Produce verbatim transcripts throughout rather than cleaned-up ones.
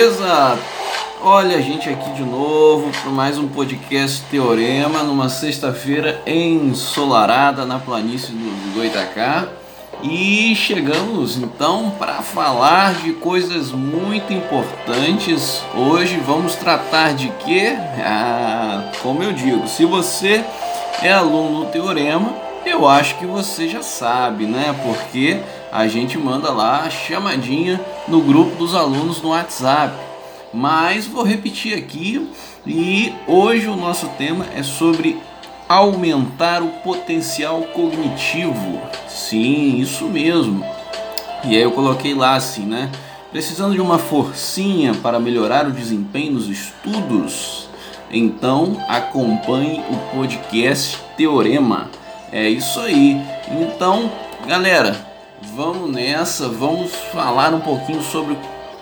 Beleza? Olha a gente aqui de novo para mais um podcast Teorema, numa sexta-feira ensolarada na planície do Goitacá. E chegamos então para falar de coisas muito importantes. Hoje vamos tratar de quê? Ah, como eu digo, se você é aluno do Teorema, eu acho que você já sabe, né? Porque a gente manda lá a chamadinha no grupo dos alunos no WhatsApp. Mas vou repetir aqui, e hoje o nosso tema é sobre aumentar o potencial cognitivo. Sim, isso mesmo. E aí eu coloquei lá assim, né? Precisando de uma forcinha para melhorar o desempenho nos estudos? Então acompanhe o podcast Teorema. É isso aí. Então, galera, vamos nessa. Vamos falar um pouquinho sobre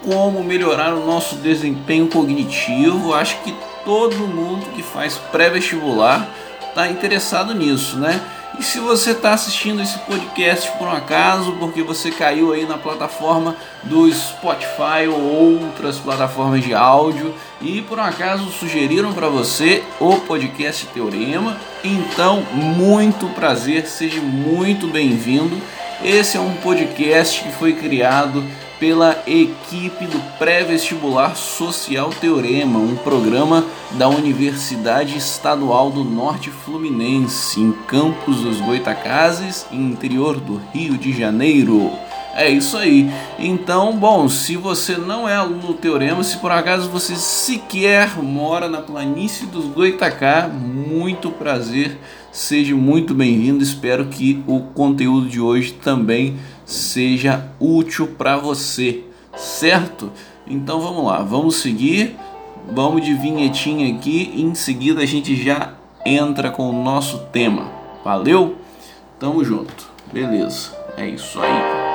como melhorar o nosso desempenho cognitivo. Acho que todo mundo que faz pré-vestibular está interessado nisso, né? E se você está assistindo esse podcast por um acaso, porque você caiu aí na plataforma do Spotify ou outras plataformas de áudio e por um acaso sugeriram para você o podcast Teorema, então muito prazer, seja muito bem-vindo. Esse é um podcast que foi criado pela equipe do Pré-Vestibular Social Teorema, um programa da Universidade Estadual do Norte Fluminense, em Campos dos Goitacazes, interior do Rio de Janeiro. É isso aí. Então, bom, se você não é aluno do Teorema, se por acaso você sequer mora na planície dos Goitacá, muito prazer, seja muito bem-vindo. Espero que o conteúdo de hoje também seja útil para você, certo? Então vamos lá, vamos seguir, vamos de vinhetinha aqui e em seguida a gente já entra com o nosso tema. Valeu? Tamo junto. Beleza, é isso aí.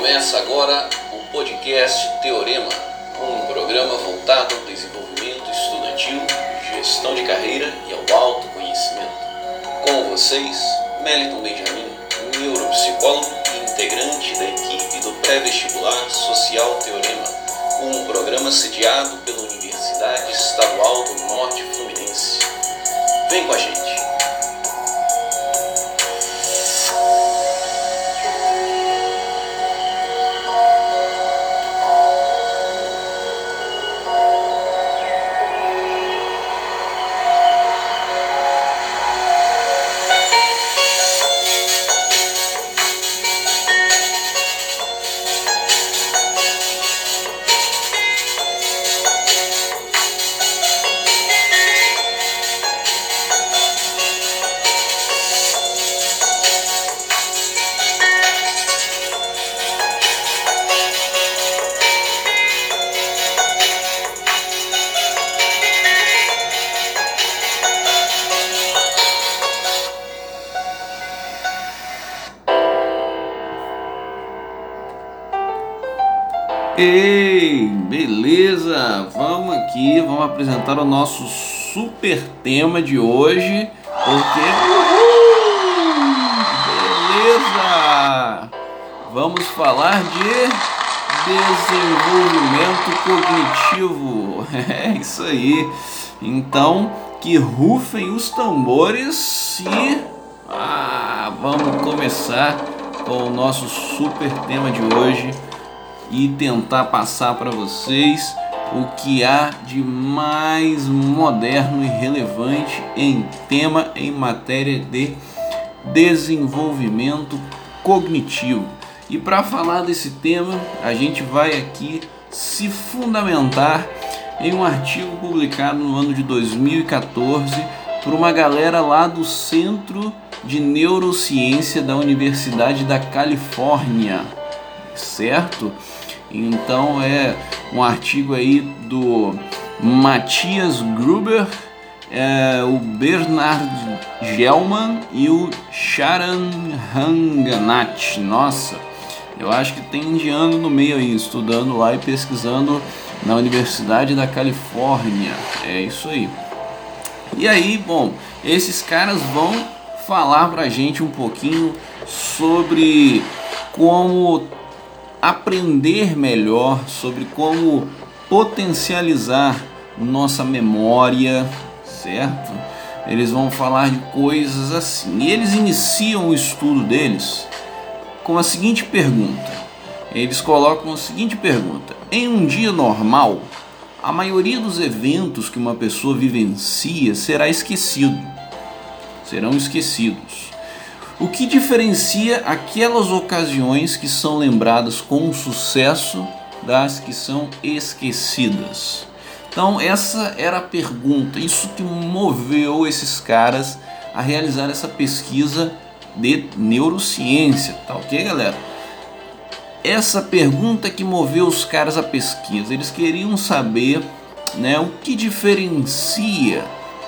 Começa agora o podcast Teorema, um programa voltado ao desenvolvimento estudantil, gestão de carreira e ao autoconhecimento. Com vocês, Meliton Benjamin, neuropsicólogo e integrante da equipe do Pré-Vestibular Social Teorema, um programa sediado pela Universidade Estadual do Norte Fluminense. Vem com a gente! Ei, beleza, vamos aqui, vamos apresentar o nosso super tema de hoje, porque... Uhul! Beleza! Vamos falar de desenvolvimento cognitivo, é isso aí. Então, que rufem os tambores e... Ah, vamos começar com o nosso super tema de hoje e tentar passar para vocês o que há de mais moderno e relevante em tema em matéria de desenvolvimento cognitivo. E para falar desse tema, a gente vai aqui se fundamentar em um artigo publicado no ano de dois mil e catorze por uma galera lá do Centro de Neurociência da Universidade da Califórnia, certo? Então é um artigo aí do Matthias Gruber, é, o Bernard Gelman e o Sharon Hanganath. Nossa, Eu acho que tem indiano no meio aí, estudando lá e pesquisando na Universidade da Califórnia. É isso aí. E aí, bom, esses caras vão falar pra gente um pouquinho sobre como aprender melhor, sobre como potencializar nossa memória, certo? Eles vão falar de coisas assim. E eles iniciam o estudo deles com a seguinte pergunta. Eles colocam a seguinte pergunta: em um dia normal, a maioria dos eventos que uma pessoa vivencia será esquecido, serão esquecidos. O que diferencia aquelas ocasiões que são lembradas com sucesso das que são esquecidas? Então essa era a pergunta, isso que moveu esses caras a realizar essa pesquisa de neurociência, tá ok, galera? Essa pergunta que moveu os caras à pesquisa. Eles queriam saber, né, o que diferencia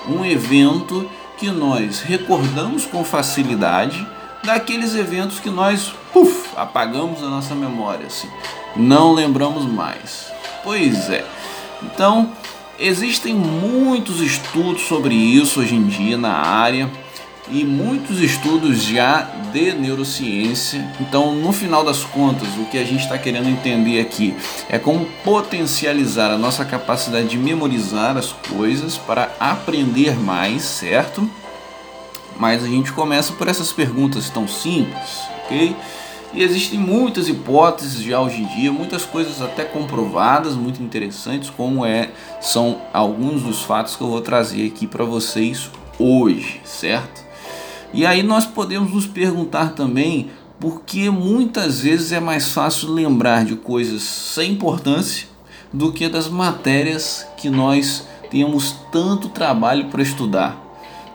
um evento que nós recordamos com facilidade daqueles eventos que nós puff, apagamos da nossa memória, assim, não lembramos mais. Pois é. Então, existem muitos estudos sobre isso hoje em dia na área, e muitos estudos já de neurociência. Então, no final das contas, o que a gente está querendo entender aqui é como potencializar a nossa capacidade de memorizar as coisas para aprender mais, certo? Mas a gente começa por essas perguntas tão simples, ok? E existem muitas hipóteses já hoje em dia, muitas coisas até comprovadas, muito interessantes, como é, são alguns dos fatos que eu vou trazer aqui para vocês hoje, certo? E aí nós podemos nos perguntar também por que muitas vezes é mais fácil lembrar de coisas sem importância do que das matérias que nós temos tanto trabalho para estudar.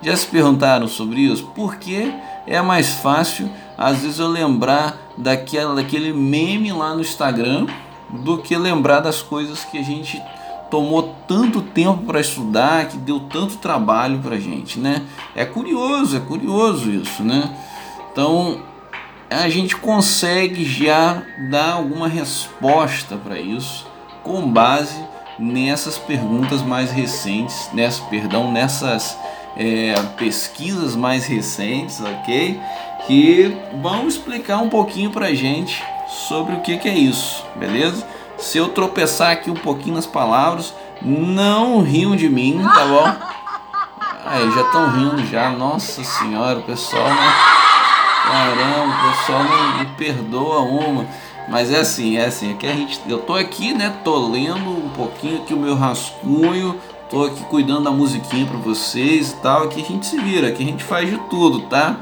Já se perguntaram sobre isso? Por que é mais fácil, às vezes, eu lembrar daquela, daquele meme lá no Instagram do que lembrar das coisas que a gente tomou tanto tempo para estudar, que deu tanto trabalho para a gente, né? É curioso, é curioso isso, né? Então, a gente consegue já dar alguma resposta para isso com base nessas perguntas mais recentes, nessas, perdão, nessas é, pesquisas mais recentes, ok? Que vão explicar um pouquinho para a gente sobre o que que é isso, beleza? Se eu tropeçar aqui um pouquinho nas palavras, não riam de mim, tá bom? Aí, já estão rindo já, nossa senhora, o pessoal, né? Caramba, o pessoal não me perdoa uma. Mas é assim, é assim, é que a gente, eu tô aqui, né, tô lendo um pouquinho aqui o meu rascunho, tô aqui cuidando da musiquinha pra vocês e tal, aqui a gente se vira, aqui a gente faz de tudo, tá?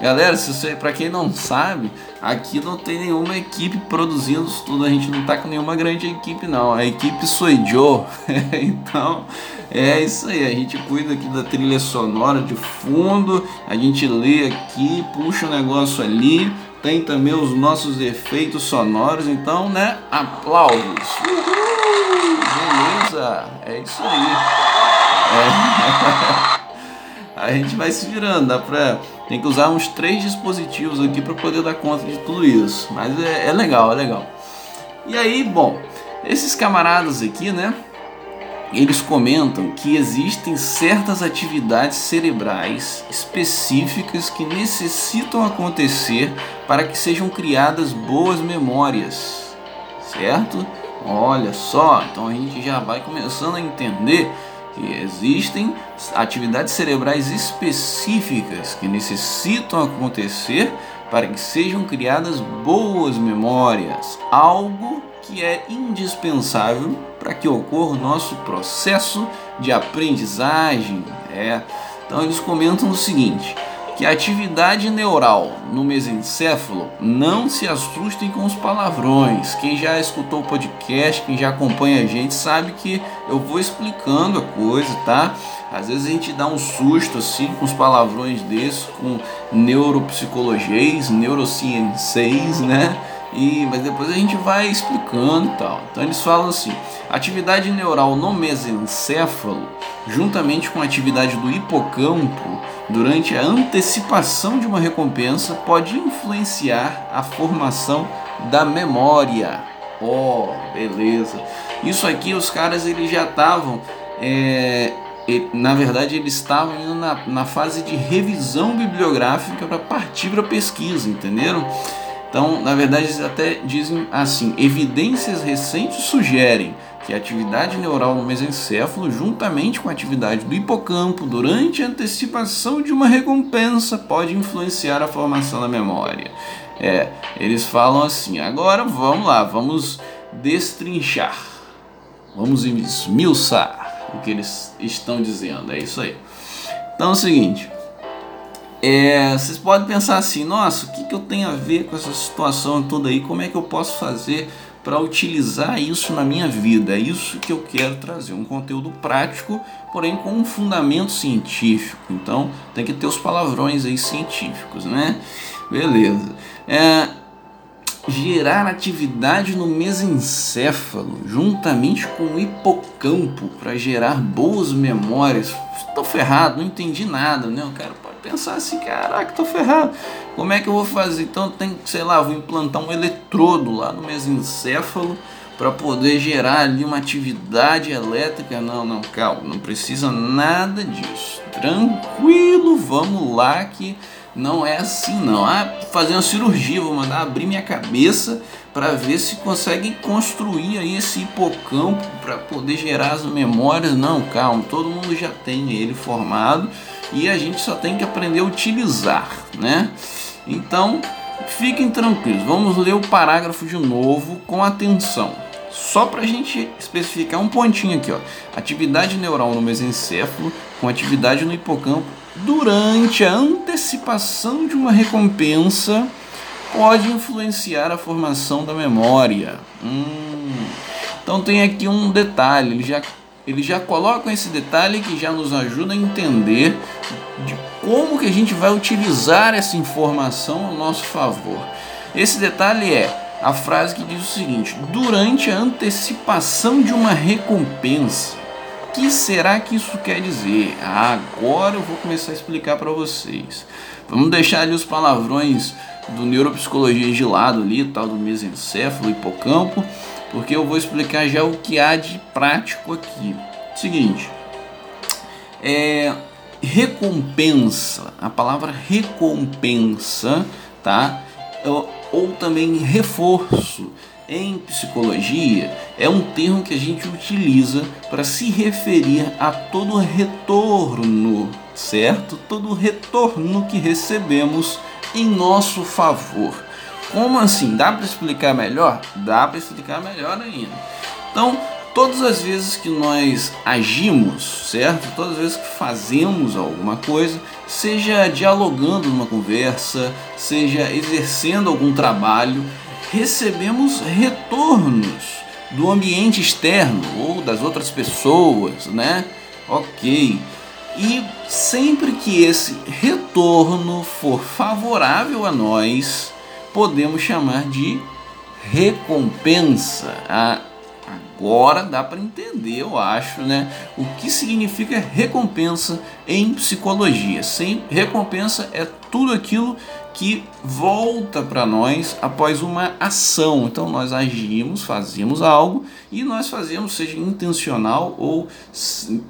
Galera, se você, pra quem não sabe, aqui não tem nenhuma equipe produzindo isso tudo, a gente não tá com nenhuma grande equipe não, a equipe sou eu. Então, é isso aí, a gente cuida aqui da trilha sonora de fundo, a gente lê aqui, puxa o negócio ali, tem também os nossos efeitos sonoros, então, né, aplausos. Uhul, beleza, é isso aí. É. A gente vai se virando, dá pra... tem que usar uns três dispositivos aqui para poder dar conta de tudo isso. Mas é, é legal, é legal. E aí, bom, esses camaradas aqui, né? Eles comentam que existem certas atividades cerebrais específicas que necessitam acontecer para que sejam criadas boas memórias, certo? Olha só, então a gente já vai começando a entender que existem atividades cerebrais específicas que necessitam acontecer para que sejam criadas boas memórias, algo que é indispensável para que ocorra o nosso processo de aprendizagem. É. Então eles comentam o seguinte, que a atividade neural no mesencéfalo, não se assustem com os palavrões. Quem já escutou o podcast, quem já acompanha a gente, sabe que eu vou explicando a coisa, tá? Às vezes a gente dá um susto assim com os palavrões desses, com neuropsicologias, neurociências, né? E, mas depois a gente vai explicando e tal. Então eles falam assim, atividade neural no mesencéfalo, juntamente com a atividade do hipocampo, durante a antecipação de uma recompensa, pode influenciar a formação da memória. Oh, beleza. Isso aqui os caras eles já estavam... É, na verdade eles estavam indo na, na fase de revisão bibliográfica para partir para pesquisa, entenderam? Então, na verdade, eles até dizem assim: evidências recentes sugerem que a atividade neural no mesencéfalo, juntamente com a atividade do hipocampo, durante a antecipação de uma recompensa, pode influenciar a formação da memória. É, eles falam assim: agora vamos lá, vamos destrinchar, vamos esmiuçar o que eles estão dizendo, é isso aí. Então é o seguinte... É, vocês podem pensar assim: nossa, o que, que eu tenho a ver com essa situação toda aí? Como é que eu posso fazer para utilizar isso na minha vida? É isso que eu quero trazer, um conteúdo prático, porém com um fundamento científico. Então tem que ter os palavrões aí científicos, né? Beleza. É, gerar atividade no mesencéfalo juntamente com o hipocampo para gerar boas memórias. Estou ferrado, não entendi nada, né? O cara pode pensar assim: caraca, tô ferrado, como é que eu vou fazer? Então tem que, sei lá, vou implantar um eletrodo lá no mesencéfalo para poder gerar ali uma atividade elétrica. Não, não, calma, não precisa nada disso, tranquilo, vamos lá que não é assim não. Ah, fazer uma cirurgia, vou mandar abrir minha cabeça para ver se consegue construir aí esse hipocampo para poder gerar as memórias. Não, calma, todo mundo já tem ele formado e a gente só tem que aprender a utilizar, né? Então, fiquem tranquilos, vamos ler o parágrafo de novo com atenção. Só para a gente especificar um pontinho aqui, ó. Atividade neural no mesencéfalo com atividade no hipocampo durante a antecipação de uma recompensa pode influenciar a formação da memória. Hum. Então tem aqui um detalhe, ele já Eles já colocam esse detalhe que já nos ajuda a entender de como que a gente vai utilizar essa informação ao nosso favor. Esse detalhe é a frase que diz o seguinte: durante a antecipação de uma recompensa. O que será que isso quer dizer? Ah, agora eu vou começar a explicar para vocês. Vamos deixar ali os palavrões do neuropsicologia de lado ali, tal do mesencéfalo, hipocampo, porque eu vou explicar já o que há de prático aqui. Seguinte, é, recompensa, a palavra recompensa, tá? Ou, ou também reforço, em psicologia, é um termo que a gente utiliza para se referir a todo retorno, certo? Todo retorno que recebemos em nosso favor. Como assim? Dá para explicar melhor? Dá para explicar melhor ainda. Então, todas as vezes que nós agimos, certo? Todas as vezes que fazemos alguma coisa, seja dialogando numa conversa, seja exercendo algum trabalho, recebemos retornos do ambiente externo ou das outras pessoas, né? Ok. E sempre que esse retorno for favorável a nós, podemos chamar de recompensa. Ah, agora dá para entender, eu acho, né? O que significa recompensa em psicologia. Sem recompensa é tudo aquilo que volta para nós após uma ação. Então nós agimos, fazemos algo e nós fazemos, seja intencional ou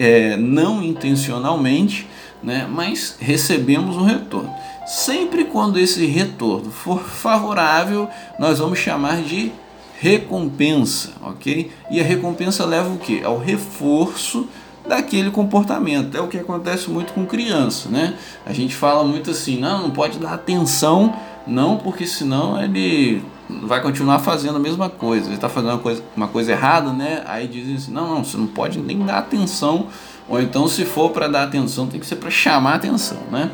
é, não intencionalmente, né? Mas recebemos um retorno. Sempre quando esse retorno for favorável, nós vamos chamar de recompensa, ok? E a recompensa leva o quê? Ao reforço daquele comportamento. É o que acontece muito com criança, né? A gente fala muito assim: não, não pode dar atenção, não, porque senão ele vai continuar fazendo a mesma coisa. Ele está fazendo uma coisa, uma coisa errada, né? Aí dizem assim: não, não, você não pode nem dar atenção. Ou então, se for para dar atenção, tem que ser para chamar atenção, né?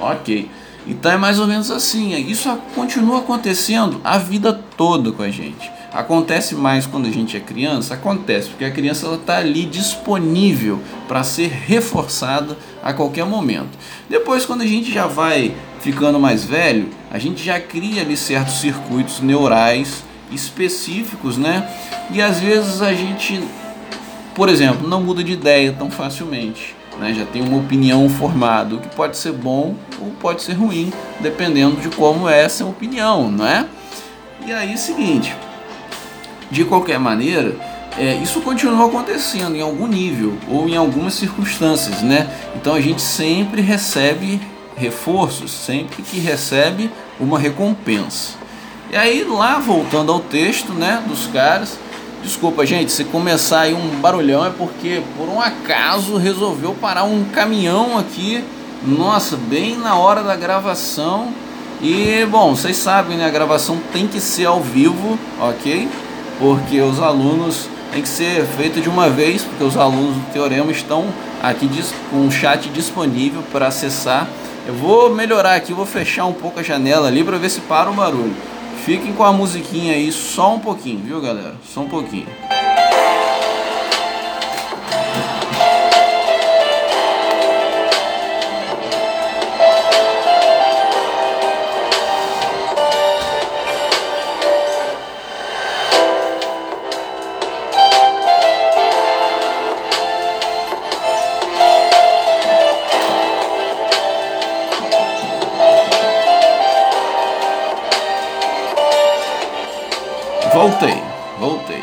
Ok. Então é mais ou menos assim. Isso continua acontecendo a vida toda com a gente. Acontece mais quando a gente é criança? Acontece, porque a criança ela está ali disponível para ser reforçada a qualquer momento. Depois, quando a gente já vai ficando mais velho, a gente já cria ali certos circuitos neurais específicos, né? E às vezes a gente, por exemplo, não muda de ideia tão facilmente, né? Já tem uma opinião formada, o que pode ser bom ou pode ser ruim, dependendo de como é essa opinião, não é? E aí é o seguinte, de qualquer maneira, é, isso continua acontecendo em algum nível ou em algumas circunstâncias, né? Então a gente sempre recebe reforços, sempre que recebe uma recompensa. E aí lá, voltando ao texto, né, dos caras, desculpa gente, se começar aí um barulhão é porque por um acaso resolveu parar um caminhão aqui, nossa, bem na hora da gravação. E bom, vocês sabem, né, a gravação tem que ser ao vivo, ok? Porque os alunos tem que ser feito de uma vez, porque os alunos do Teorema estão aqui com um chat disponível para acessar. Eu vou melhorar aqui, vou fechar um pouco a janela ali para ver se para o barulho. Fiquem com a musiquinha aí só um pouquinho, viu galera? Só um pouquinho. Voltei, voltei.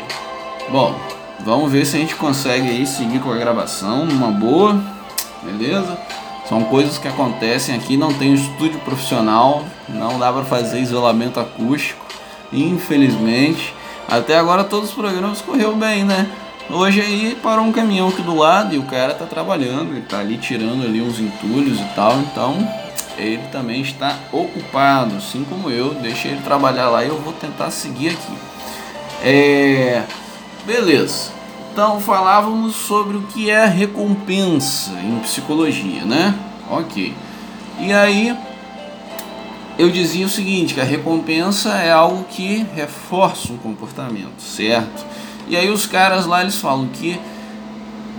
Bom, vamos ver se a gente consegue aí seguir com a gravação numa boa, beleza? São coisas que acontecem aqui, não tem estúdio profissional, não dá para fazer isolamento acústico, infelizmente. Até agora todos os programas correram bem, né? Hoje aí parou um caminhão aqui do lado e o cara tá trabalhando, ele tá ali tirando ali uns entulhos e tal, então... ele também está ocupado, assim como eu, deixa ele trabalhar lá e eu vou tentar seguir aqui. É... Beleza, então falávamos sobre o que é recompensa em psicologia, né? Ok. E aí, eu dizia o seguinte, que a recompensa é algo que reforça um comportamento, certo? E aí os caras lá, eles falam que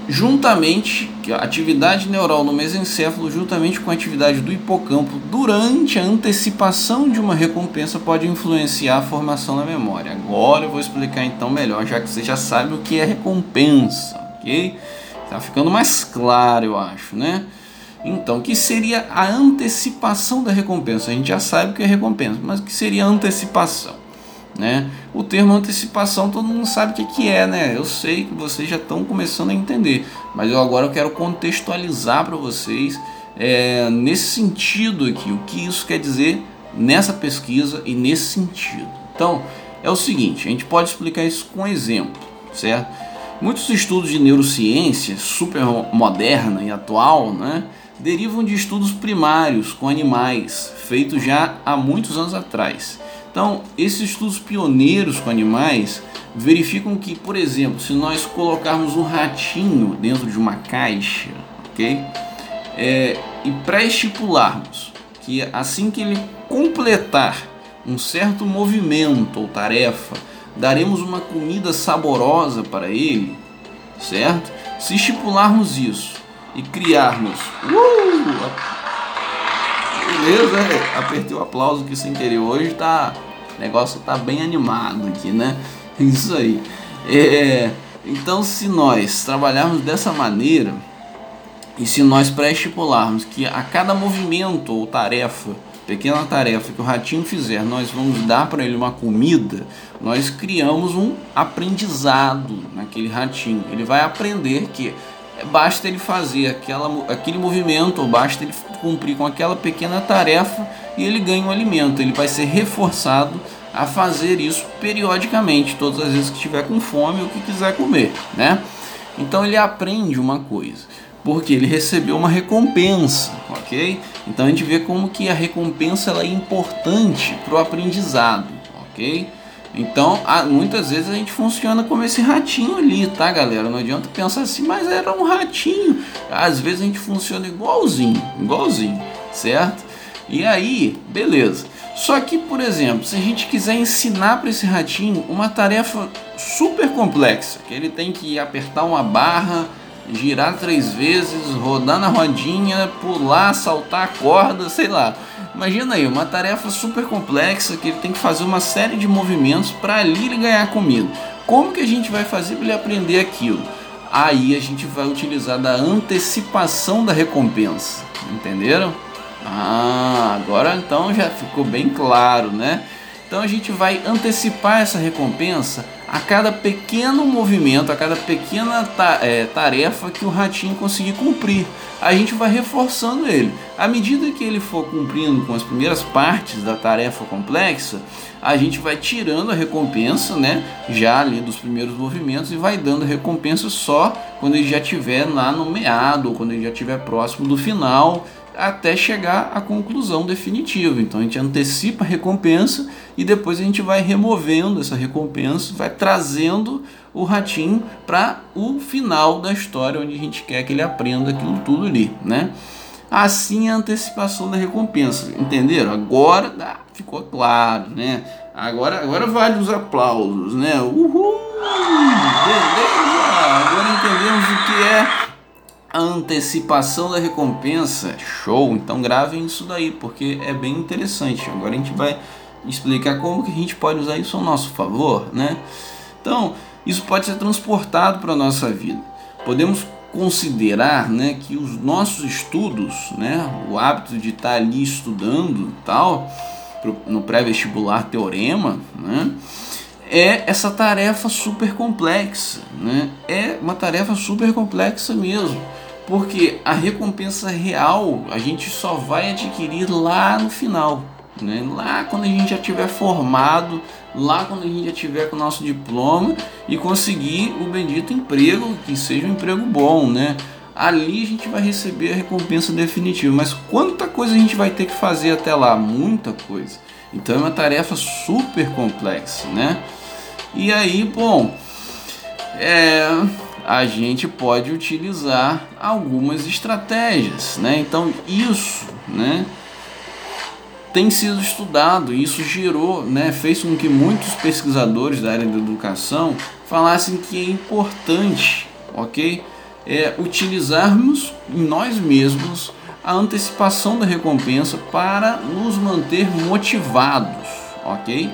juntamente, que a atividade neural no mesencéfalo, juntamente com a atividade do hipocampo, durante a antecipação de uma recompensa, pode influenciar a formação da memória. Agora eu vou explicar então melhor, já que você já sabe o que é recompensa, ok? Tá ficando mais claro, eu acho, né? Então, o que seria a antecipação da recompensa? A gente já sabe o que é recompensa, mas o que seria a antecipação? Né? O termo antecipação todo mundo sabe o que é, né? Eu sei que vocês já estão começando a entender, mas eu agora quero contextualizar para vocês é, nesse sentido aqui, o que isso quer dizer nessa pesquisa e nesse sentido. Então, é o seguinte, a gente pode explicar isso com exemplo, certo? Muitos estudos de neurociência super moderna e atual, né, derivam de estudos primários com animais, feitos já há muitos anos atrás. Então, esses estudos pioneiros com animais verificam que, por exemplo, se nós colocarmos um ratinho dentro de uma caixa, ok? É, e pré-estipularmos que assim que ele completar um certo movimento ou tarefa, daremos uma comida saborosa para ele, certo? Se estipularmos isso e criarmos... Uh! Beleza, apertei o aplauso aqui sem querer hoje, tá, o negócio tá bem animado aqui, né? Isso aí. É, então, se nós trabalharmos dessa maneira, e se nós pré-estipularmos que a cada movimento ou tarefa, pequena tarefa que o ratinho fizer, nós vamos dar para ele uma comida, nós criamos um aprendizado naquele ratinho. Ele vai aprender que... basta ele fazer aquela, aquele movimento, ou basta ele cumprir com aquela pequena tarefa e ele ganha um alimento. Ele vai ser reforçado a fazer isso periodicamente, todas as vezes que estiver com fome ou que quiser comer, né? Então ele aprende uma coisa, porque ele recebeu uma recompensa, ok? Então a gente vê como que a recompensa ela é importante para o aprendizado, ok? Então, muitas vezes a gente funciona como esse ratinho ali, tá galera? Não adianta pensar assim, mas era um ratinho. Às vezes a gente funciona igualzinho, igualzinho, certo? E aí, beleza. Só que, por exemplo, se a gente quiser ensinar para esse ratinho uma tarefa super complexa, que ele tem que apertar uma barra, girar três vezes, rodar na rodinha, pular, saltar a corda, sei lá. Imagina aí, uma tarefa super complexa que ele tem que fazer uma série de movimentos para ali ele ganhar comida. Como que a gente vai fazer para ele aprender aquilo? Aí a gente vai utilizar da antecipação da recompensa, entenderam? Ah, agora então já ficou bem claro, né? Então a gente vai antecipar essa recompensa a cada pequeno movimento, a cada pequena ta- é, tarefa que o ratinho conseguir cumprir. A gente vai reforçando ele. À medida que ele for cumprindo com as primeiras partes da tarefa complexa, a gente vai tirando a recompensa, né, já ali dos primeiros movimentos, e vai dando recompensa só quando ele já estiver lá no meado, ou quando ele já estiver próximo do final, até chegar à conclusão definitiva. Então a gente antecipa a recompensa e depois a gente vai removendo essa recompensa, vai trazendo o ratinho para o final da história, onde a gente quer que ele aprenda aquilo tudo ali, né? Assim a antecipação da recompensa, entenderam? Agora ah, ficou claro, né? Agora, agora vale os aplausos, né? Uhul! Beleza! Agora entendemos o que é a antecipação da recompensa. Show! Então gravem isso daí, porque é bem interessante. Agora a gente vai explicar como que a gente pode usar isso ao nosso favor, né? Então, isso pode ser transportado para a nossa vida. Podemos considerar, né, que os nossos estudos, né, o hábito de estar ali estudando tal, no pré-vestibular teorema, né, é essa tarefa super complexa, né? É uma tarefa super complexa mesmo. Porque a recompensa real a gente só vai adquirir lá no final, né? Lá quando a gente já tiver formado, lá quando a gente já tiver com o nosso diploma e conseguir o bendito emprego, que seja um emprego bom, né? Ali a gente vai receber a recompensa definitiva. Mas quanta coisa a gente vai ter que fazer até lá? Muita coisa. Então é uma tarefa super complexa, né? E aí, bom, é, a gente pode utilizar algumas estratégias, né? Então isso, né, tem sido estudado, e isso gerou, né, fez com que muitos pesquisadores da área da educação falassem que é importante, ok? É, utilizarmos em nós mesmos a antecipação da recompensa para nos manter motivados, ok?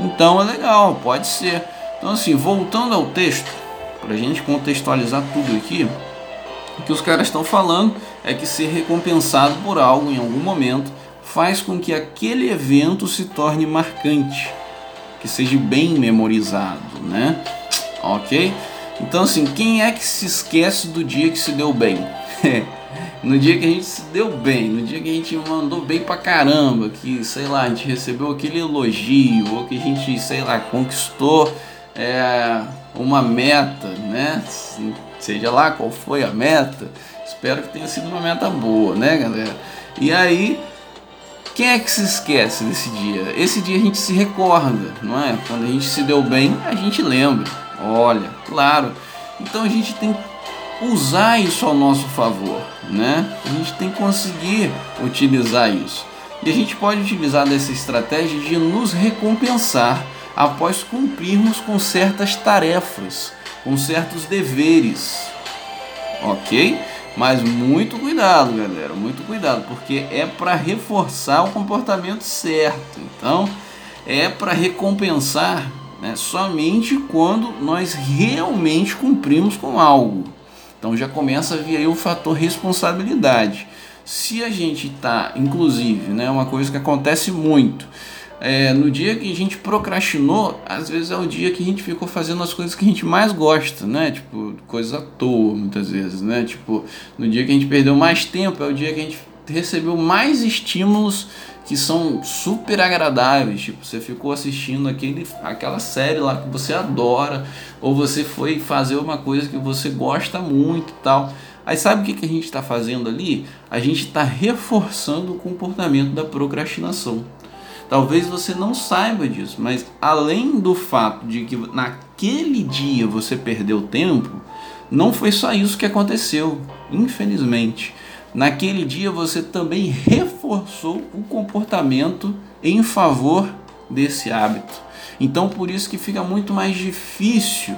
Então é legal, pode ser. Então assim, voltando ao texto, para a gente contextualizar tudo aqui, o que os caras estão falando é que ser recompensado por algo em algum momento faz com que aquele evento se torne marcante, que seja bem memorizado, né? Ok? Então assim, quem é que se esquece do dia que se deu bem? No dia que a gente se deu bem, no dia que a gente mandou bem pra caramba, que, sei lá, a gente recebeu aquele elogio, ou que a gente, sei lá, conquistou é, uma meta, né? Seja lá qual foi a meta, espero que tenha sido uma meta boa, né, galera? E aí, quem é que se esquece desse dia? Esse dia a gente se recorda, não é? Quando a gente se deu bem, a gente lembra, olha, claro. Então a gente tem que usar isso ao nosso favor, né? A gente tem que conseguir utilizar isso. E a gente pode utilizar dessa estratégia de nos recompensar após cumprirmos com certas tarefas, com certos deveres, ok? Mas muito cuidado, galera, muito cuidado, porque é para reforçar o comportamento certo. Então é para recompensar, né, somente quando nós realmente cumprimos com algo. Então já começa a vir aí o fator responsabilidade. Se a gente está, inclusive, né, uma coisa que acontece muito, é, no dia que a gente procrastinou, às vezes é o dia que a gente ficou fazendo as coisas que a gente mais gosta, né? Tipo, coisas à toa, muitas vezes, né? Tipo, no dia que a gente perdeu mais tempo, é o dia que a gente recebeu mais estímulos que são super agradáveis, tipo, você ficou assistindo aquele, aquela série lá que você adora, ou você foi fazer uma coisa que você gosta muito e tal. Aí sabe o que, que a gente está fazendo ali? A gente está reforçando o comportamento da procrastinação. Talvez você não saiba disso, mas além do fato de que naquele dia você perdeu tempo, não foi só isso que aconteceu, infelizmente. Naquele dia você também reforçou o comportamento em favor desse hábito. Então por isso que fica muito mais difícil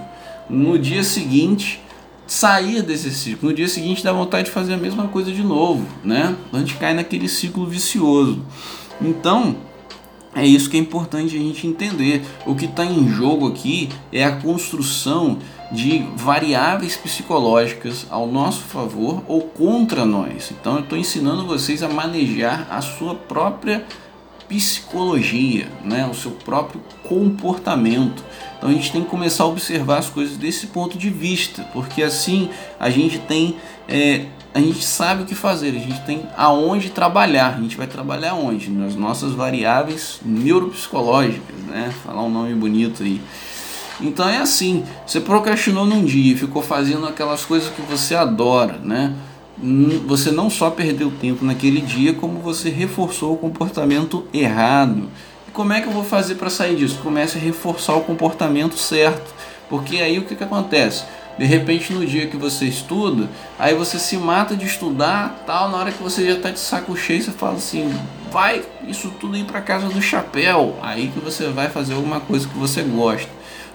no dia seguinte sair desse ciclo. No dia seguinte dá vontade de fazer a mesma coisa de novo, né? A gente cai naquele ciclo vicioso. Então é isso que é importante a gente entender. O que está em jogo aqui é a construção de variáveis psicológicas ao nosso favor ou contra nós. Então eu estou ensinando vocês a manejar a sua própria psicologia, né, o seu próprio comportamento. Então a gente tem que começar a observar as coisas desse ponto de vista, porque assim a gente tem, é, a gente sabe o que fazer, a gente tem aonde trabalhar, a gente vai trabalhar onde? Nas nossas variáveis neuropsicológicas, né, falar um nome bonito aí. Então é assim, você procrastinou num dia e ficou fazendo aquelas coisas que você adora, né? Você não só perdeu tempo naquele dia, como você reforçou o comportamento errado. E como é que eu vou fazer para sair disso? Comece a reforçar o comportamento certo, porque aí o que, que acontece? De repente no dia que você estuda, aí você se mata de estudar, tal, na hora que você já está de saco cheio, você fala assim, vai isso tudo ir para casa do chapéu, aí que você vai fazer alguma coisa que você gosta.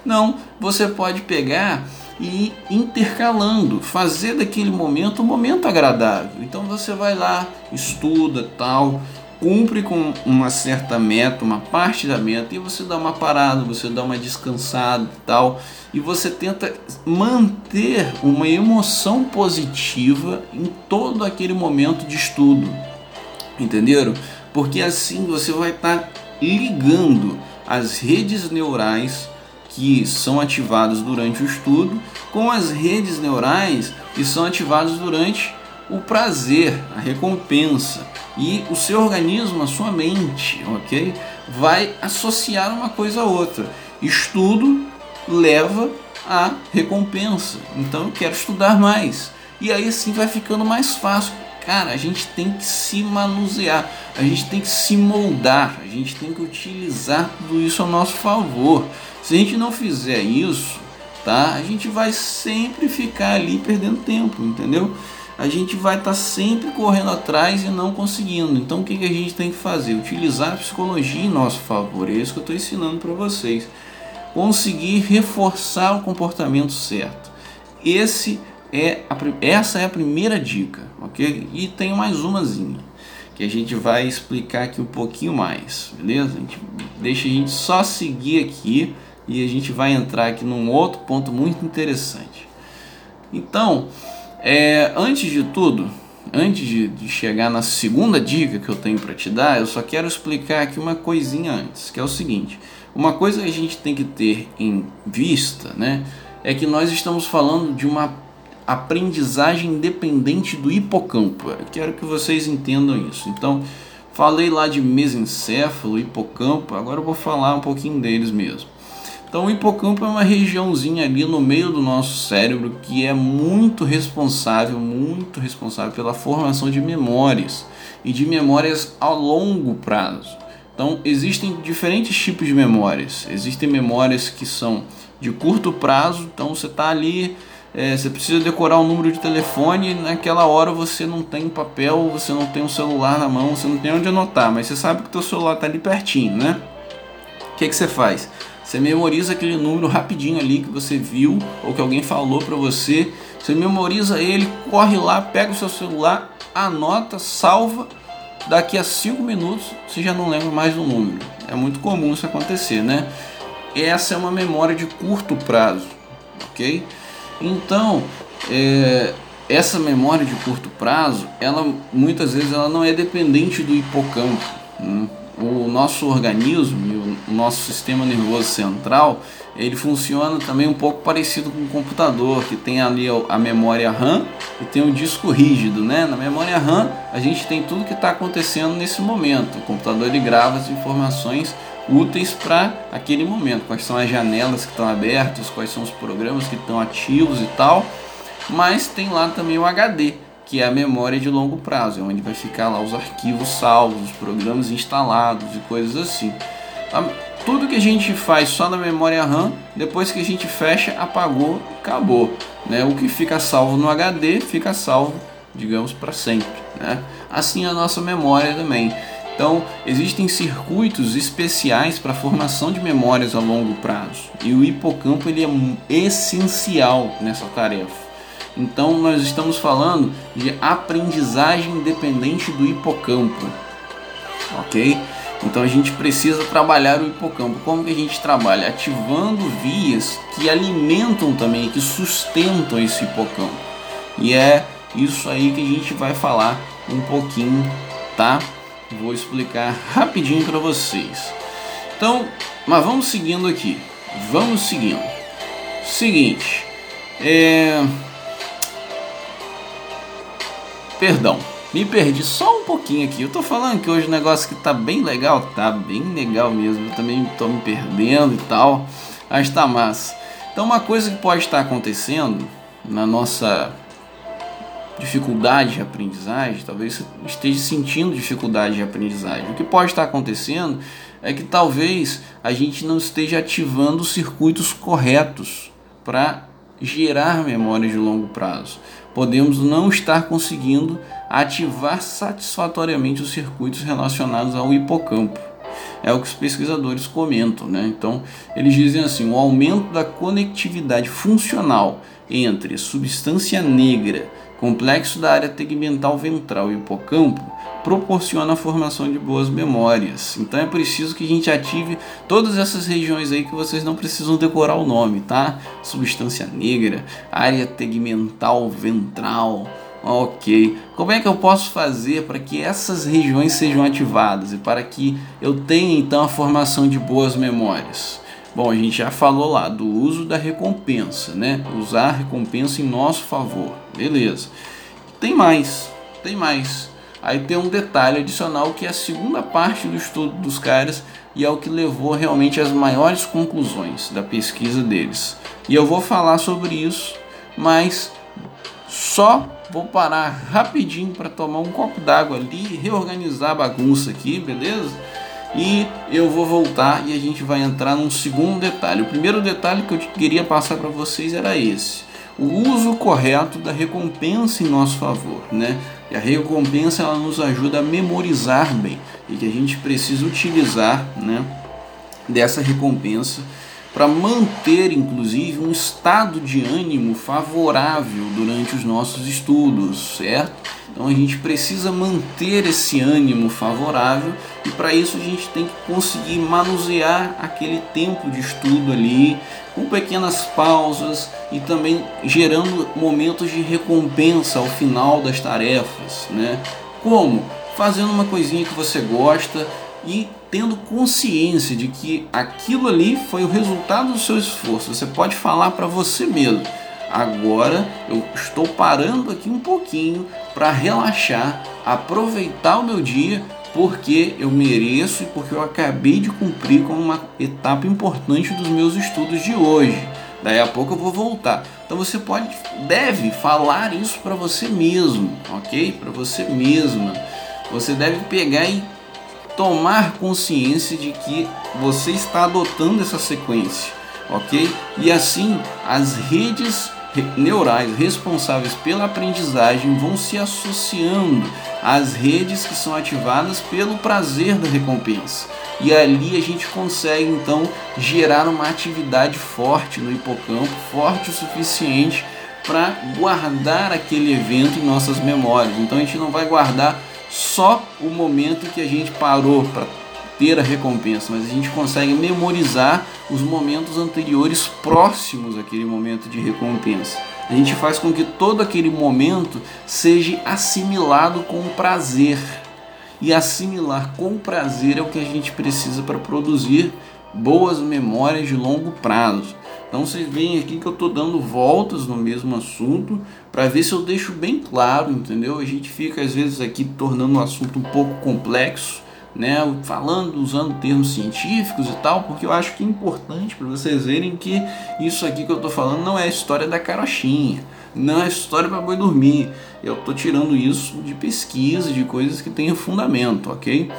Não, você pode pegar e ir intercalando, fazer daquele momento um momento agradável. Então você vai lá, estuda, tal, cumpre com uma certa meta, uma parte da meta, e você dá uma parada, você dá uma descansada, tal, e você tenta manter uma emoção positiva em todo aquele momento de estudo. Entenderam? Porque assim você vai estar ligando as redes neurais que são ativados durante o estudo, com as redes neurais que são ativadas durante o prazer, a recompensa. E o seu organismo, a sua mente, ok? Vai associar uma coisa a outra. Estudo leva a recompensa. Então eu quero estudar mais. E aí sim vai ficando mais fácil. Cara, a gente tem que se manusear, a gente tem que se moldar, a gente tem que utilizar tudo isso ao nosso favor. Se a gente não fizer isso, tá? A gente vai sempre ficar ali perdendo tempo, entendeu? A gente vai estar sempre correndo atrás e não conseguindo. Então o que, que a gente tem que fazer? Utilizar a psicologia em nosso favor. É isso que eu estou ensinando para vocês. Conseguir reforçar o comportamento certo. Esse é a, essa é a primeira dica, ok? E tem mais umazinha, que a gente vai explicar aqui um pouquinho mais, beleza? A gente, deixa a gente só seguir aqui e a gente vai entrar aqui num outro ponto muito interessante. Então, é, antes de tudo, antes de, de chegar na segunda dica que eu tenho para te dar, eu só quero explicar aqui uma coisinha antes, que é o seguinte. Uma coisa que a gente tem que ter em vista, né, é que nós estamos falando de uma aprendizagem dependente do hipocampo. Eu quero que vocês entendam isso. Então, falei lá de mesencéfalo, hipocampo, agora eu vou falar um pouquinho deles mesmo. Então, o hipocampo é uma regiãozinha ali no meio do nosso cérebro que é muito responsável, muito responsável pela formação de memórias e de memórias a longo prazo. Então, existem diferentes tipos de memórias. Existem memórias que são de curto prazo, então você está ali, É, você precisa decorar o número de telefone, naquela hora você não tem papel, você não tem um celular na mão, você não tem onde anotar, mas você sabe que o teu celular está ali pertinho, né? O que, que você faz? Você memoriza aquele número rapidinho ali que você viu ou que alguém falou para você, você memoriza ele, corre lá, pega o seu celular, anota, salva, daqui a cinco minutos você já não lembra mais do número. É muito comum isso acontecer, né? Essa é uma memória de curto prazo, ok? Então, é, essa memória de curto prazo, ela muitas vezes ela não é dependente do hipocampo, né? O nosso organismo, o nosso sistema nervoso central, ele funciona também um pouco parecido com o computador, que tem ali a memória RAM e tem o disco rígido, né? Na memória RAM, a gente tem tudo que está acontecendo nesse momento. O computador ele grava as informações úteis para aquele momento, quais são as janelas que estão abertas, quais são os programas que estão ativos e tal, mas tem lá também o H D, que é a memória de longo prazo, é onde vai ficar lá os arquivos salvos, os programas instalados e coisas assim. Tudo que a gente faz só na memória RAM, depois que a gente fecha, apagou, acabou, né? O que fica salvo no H D fica salvo, digamos, para sempre, né? Assim é a nossa memória também. Então, existem circuitos especiais para a formação de memórias a longo prazo. E o hipocampo ele é essencial nessa tarefa. Então, nós estamos falando de aprendizagem dependente do hipocampo. Ok? Então, a gente precisa trabalhar o hipocampo. Como que a gente trabalha? Ativando vias que alimentam também, que sustentam esse hipocampo. E é isso aí que a gente vai falar um pouquinho, tá? vou explicar rapidinho para vocês. Então, mas vamos seguindo aqui. Vamos seguindo. Seguinte. É... Perdão, me perdi só um pouquinho aqui. Eu tô falando que hoje o negócio que tá bem legal. Tá bem legal mesmo. Eu também tô me perdendo e tal. Mas tá massa. Então, uma coisa que pode estar acontecendo na nossa dificuldade de aprendizagem, talvez você esteja sentindo dificuldade de aprendizagem. O que pode estar acontecendo é que talvez a gente não esteja ativando os circuitos corretos para gerar memórias de longo prazo. Podemos não estar conseguindo ativar satisfatoriamente os circuitos relacionados ao hipocampo. É o que os pesquisadores comentam, né? Então, eles dizem assim, o aumento da conectividade funcional entre substância negra, complexo da área tegmental ventral e hipocampo, proporciona a formação de boas memórias. Então é preciso que a gente ative todas essas regiões aí que vocês não precisam decorar o nome, tá? Substância negra, área tegmental ventral... Ok, como é que eu posso fazer para que essas regiões sejam ativadas e para que eu tenha então a formação de boas memórias? Bom, a gente já falou lá do uso da recompensa, né? Usar a recompensa em nosso favor, beleza. Tem mais, tem mais. Aí tem um detalhe adicional que é a segunda parte do estudo dos caras e é o que levou realmente às maiores conclusões da pesquisa deles. E eu vou falar sobre isso, mas só... Vou parar rapidinho para tomar um copo d'água ali, reorganizar a bagunça aqui, beleza? E eu vou voltar e a gente vai entrar num segundo detalhe. O primeiro detalhe que eu queria passar para vocês era esse. O uso correto da recompensa em nosso favor, né? E a recompensa ela nos ajuda a memorizar bem. E que a gente precisa utilizar, né, dessa recompensa para manter, inclusive, um estado de ânimo favorável durante os nossos estudos, certo? Então a gente precisa manter esse ânimo favorável e para isso a gente tem que conseguir manusear aquele tempo de estudo ali, com pequenas pausas e também gerando momentos de recompensa ao final das tarefas, né? Como? Fazendo uma coisinha que você gosta e tendo consciência de que aquilo ali foi o resultado do seu esforço. Você pode falar para você mesmo, agora eu estou parando aqui um pouquinho para relaxar, aproveitar o meu dia, porque eu mereço e porque eu acabei de cumprir com uma etapa importante dos meus estudos de hoje. Daí a pouco eu vou voltar. Então você pode, deve falar isso para você mesmo, ok? Para você mesma. Você deve pegar e tomar consciência de que você está adotando essa sequência, ok? E assim, as redes neurais responsáveis pela aprendizagem vão se associando às redes que são ativadas pelo prazer da recompensa. E ali a gente consegue, então, gerar uma atividade forte no hipocampo, forte o suficiente para guardar aquele evento em nossas memórias. Então a gente não vai guardar só o momento que a gente parou para ter a recompensa, mas a gente consegue memorizar os momentos anteriores próximos àquele momento de recompensa. A gente faz com que todo aquele momento seja assimilado com prazer. E assimilar com prazer é o que a gente precisa para produzir boas memórias de longo prazo. Então vocês veem aqui que eu estou dando voltas no mesmo assunto para ver se eu deixo bem claro, entendeu? A gente fica às vezes aqui tornando o assunto um pouco complexo, né? Falando, usando termos científicos e tal, porque eu acho que é importante para vocês verem que isso aqui que eu estou falando não é história da carochinha, não é história para boi dormir. Eu estou tirando isso de pesquisa, de coisas que tenham fundamento, ok?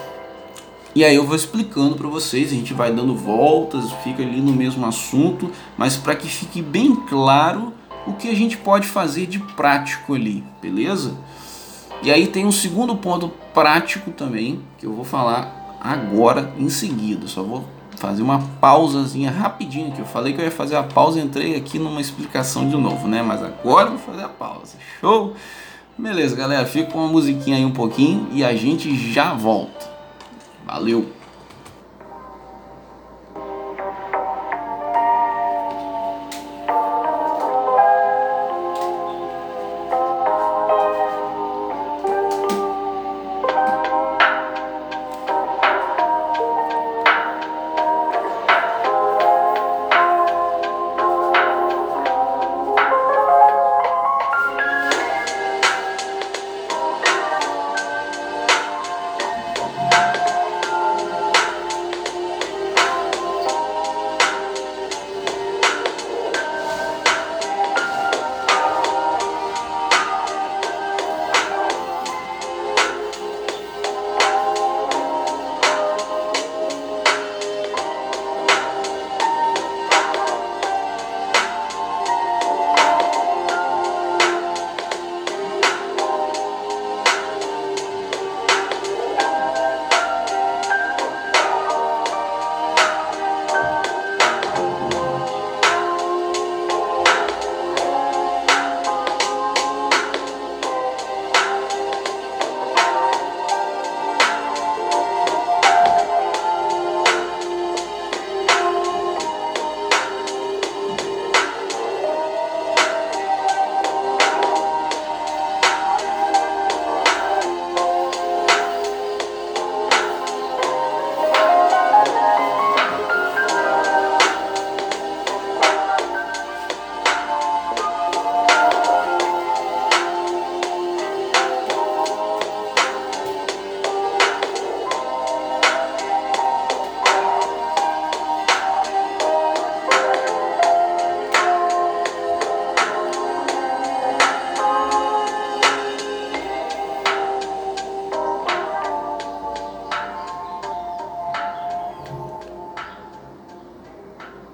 E aí eu vou explicando para vocês, a gente vai dando voltas, fica ali no mesmo assunto, mas para que fique bem claro o que a gente pode fazer de prático ali, beleza? E aí tem um segundo ponto prático também, que eu vou falar agora em seguida, só vou fazer uma pausazinha rapidinho, que eu falei que eu ia fazer a pausa, entrei aqui numa explicação de novo, né? Mas agora eu vou fazer a pausa, show? Beleza, galera, fica com uma musiquinha aí um pouquinho e a gente já volta. Valeu!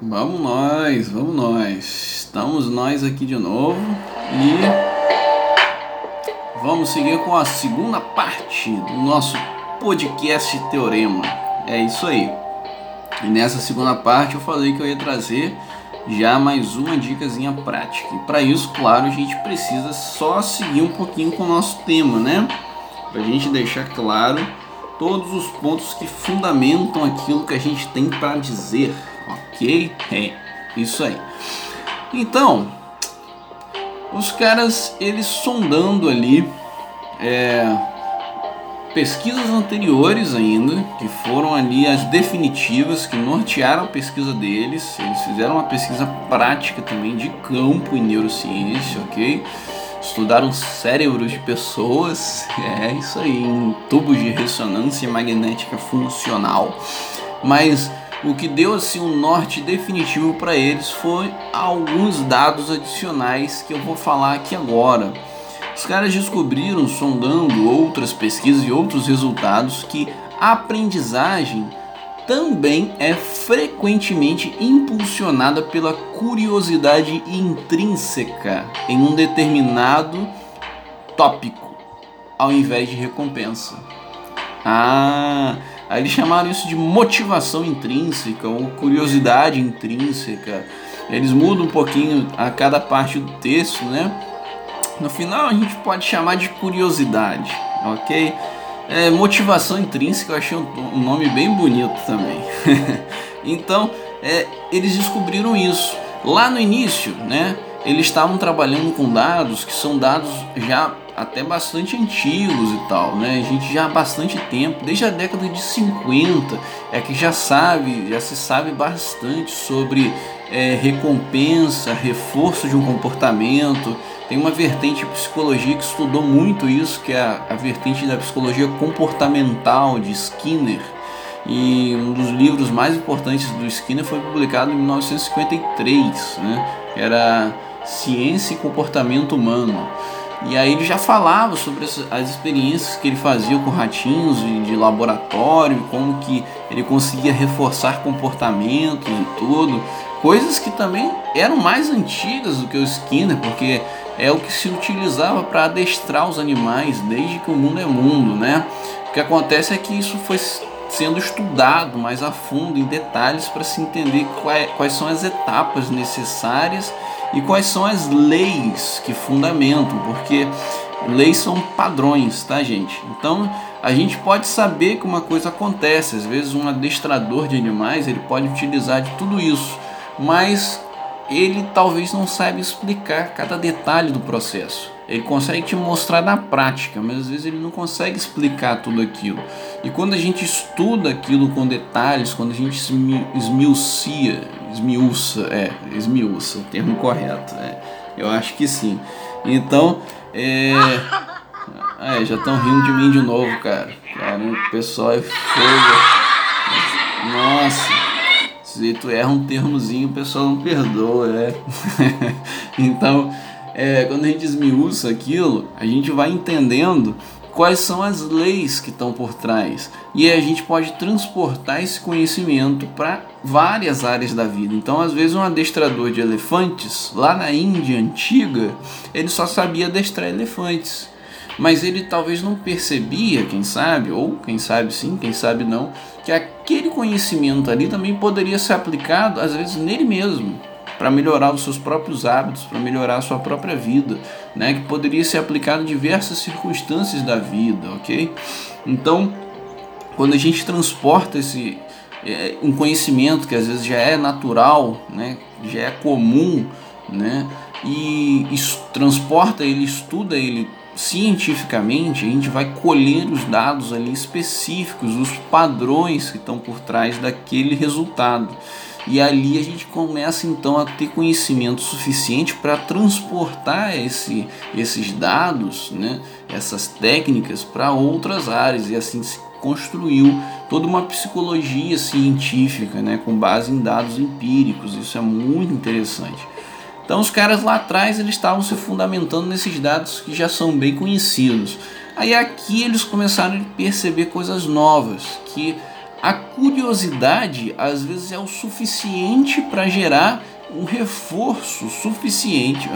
Vamos nós, vamos nós. Estamos nós aqui de novo e vamos seguir com a segunda parte do nosso podcast Teorema. É isso aí. E nessa segunda parte eu falei que eu ia trazer já mais uma dicazinha prática. E para isso, claro, a gente precisa só seguir um pouquinho com o nosso tema, né? Para a gente deixar claro todos os pontos que fundamentam aquilo que a gente tem para dizer. Ok? É isso aí. Então, os caras, eles sondando ali é, pesquisas anteriores ainda, que foram ali as definitivas, que nortearam a pesquisa deles. Eles fizeram uma pesquisa prática também de campo em neurociência, ok? Estudaram cérebros de pessoas, é isso aí, em tubos de ressonância magnética funcional. Mas o que deu assim um norte definitivo para eles foi alguns dados adicionais que eu vou falar aqui agora. Os caras descobriram, sondando outras pesquisas e outros resultados, que a aprendizagem também é frequentemente impulsionada pela curiosidade intrínseca em um determinado tópico, ao invés de recompensa. Ah... Aí eles chamaram isso de motivação intrínseca ou curiosidade intrínseca. Eles mudam um pouquinho a cada parte do texto, né? No final a gente pode chamar de curiosidade, ok? É, motivação intrínseca eu achei um nome bem bonito também. Então, é, eles descobriram isso. Lá no início, né? Eles estavam trabalhando com dados que são dados já até bastante antigos e tal, né? A gente já há bastante tempo, desde a década de cinquenta, é que já sabe, já se sabe bastante sobre é, recompensa, reforço de um comportamento. Tem uma vertente de psicologia que estudou muito isso, que é a, a vertente da psicologia comportamental de Skinner. E um dos livros mais importantes do Skinner foi publicado em mil novecentos e cinquenta e três, né? Era Ciência e Comportamento Humano. E aí ele já falava sobre as experiências que ele fazia com ratinhos de laboratório, como que ele conseguia reforçar comportamentos e tudo. Coisas que também eram mais antigas do que o Skinner, porque é o que se utilizava para adestrar os animais desde que o mundo é mundo, né? O que acontece é que isso foi sendo estudado mais a fundo, em detalhes, para se entender quais são as etapas necessárias e quais são as leis que fundamentam, porque leis são padrões, tá, gente? Então, a gente pode saber que uma coisa acontece. Às vezes, um adestrador de animais, ele pode utilizar de tudo isso, mas ele talvez não saiba explicar cada detalhe do processo. Ele consegue te mostrar na prática, mas às vezes ele não consegue explicar tudo aquilo. E quando a gente estuda aquilo com detalhes, quando a gente esmiucia, esmiuça, é, esmiuça, o termo correto, é, eu acho que sim. Então, é, é já estão rindo de mim de novo, cara. cara o pessoal é fogo. Nossa. Se tu erra um termozinho, o pessoal não perdoa, né? Então, é, quando a gente esmiuça aquilo, a gente vai entendendo quais são as leis que estão por trás. E aí a gente pode transportar esse conhecimento para várias áreas da vida. Então, às vezes, um adestrador de elefantes, lá na Índia antiga, ele só sabia adestrar elefantes. Mas ele talvez não percebia, quem sabe, ou quem sabe sim, quem sabe não, que aquele conhecimento ali também poderia ser aplicado, às vezes, nele mesmo, para melhorar os seus próprios hábitos, para melhorar a sua própria vida, né? Que poderia ser aplicado em diversas circunstâncias da vida, ok? Então, quando a gente transporta esse é, um conhecimento que às vezes já é natural, né? Já é comum, né? E isso, transporta ele, estuda ele cientificamente, a gente vai colher os dados ali específicos, os padrões que estão por trás daquele resultado. E ali a gente começa então a ter conhecimento suficiente para transportar esse, esses dados, né, essas técnicas para outras áreas, e assim se construiu toda uma psicologia científica, né, com base em dados empíricos. Isso é muito interessante. Então os caras lá atrás, eles estavam se fundamentando nesses dados que já são bem conhecidos. Aí aqui eles começaram a perceber coisas novas, que a curiosidade às vezes é o suficiente para gerar um reforço suficiente.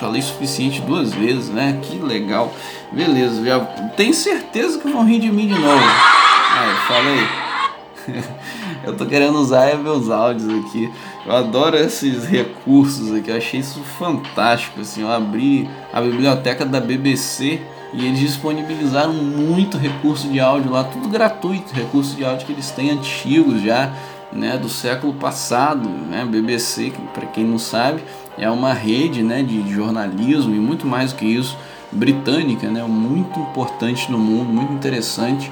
Falei suficiente duas vezes, né? Que legal. Beleza, já tenho certeza que vão rir de mim de novo. Aí, falei. Eu tô querendo usar meus áudios aqui. Eu adoro esses recursos aqui. Eu achei isso fantástico, assim. Eu abri a biblioteca da B B C e eles disponibilizaram muito recurso de áudio lá. Tudo gratuito. Recurso de áudio que eles têm antigos já, né? Do século passado, né? B B C, que, pra quem não sabe, é uma rede, né, de jornalismo e muito mais do que isso, britânica, né, muito importante no mundo, muito interessante.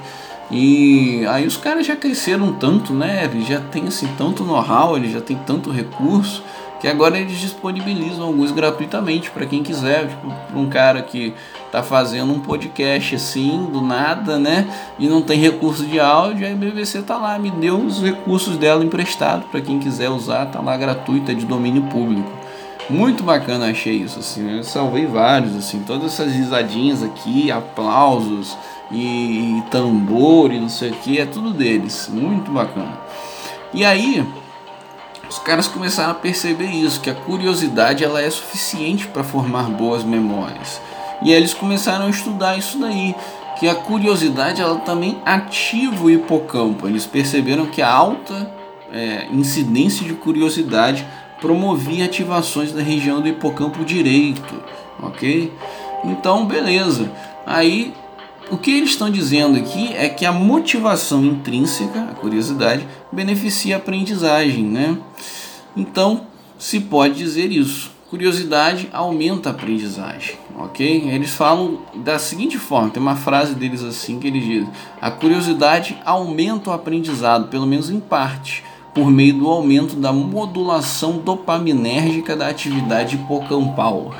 E aí os caras já cresceram tanto, né, eles já tem assim, tanto know-how, eles já tem tanto recurso, que agora eles disponibilizam alguns gratuitamente para quem quiser. Tipo, para um cara que tá fazendo um podcast assim, do nada, né, e não tem recurso de áudio, aí a B B C tá lá, me deu os recursos dela emprestado para quem quiser usar, tá lá gratuita, é de domínio público. Muito bacana, achei isso, assim, eu salvei vários, assim, todas essas risadinhas aqui, aplausos e, e tambor e não sei o que, é tudo deles, muito bacana. E aí, os caras começaram a perceber isso, que a curiosidade ela é suficiente para formar boas memórias. E aí eles começaram a estudar isso daí, que a curiosidade ela também ativa o hipocampo. Eles perceberam que a alta é, incidência de curiosidade promovia ativações da região do hipocampo direito, ok? Então, beleza. Aí, o que eles estão dizendo aqui é que a motivação intrínseca, a curiosidade, beneficia a aprendizagem, né? Então, se pode dizer isso. Curiosidade aumenta a aprendizagem, ok? Eles falam da seguinte forma, tem uma frase deles assim que eles dizem: a curiosidade aumenta o aprendizado, pelo menos em parte, por meio do aumento da modulação dopaminérgica da atividade hipocampal.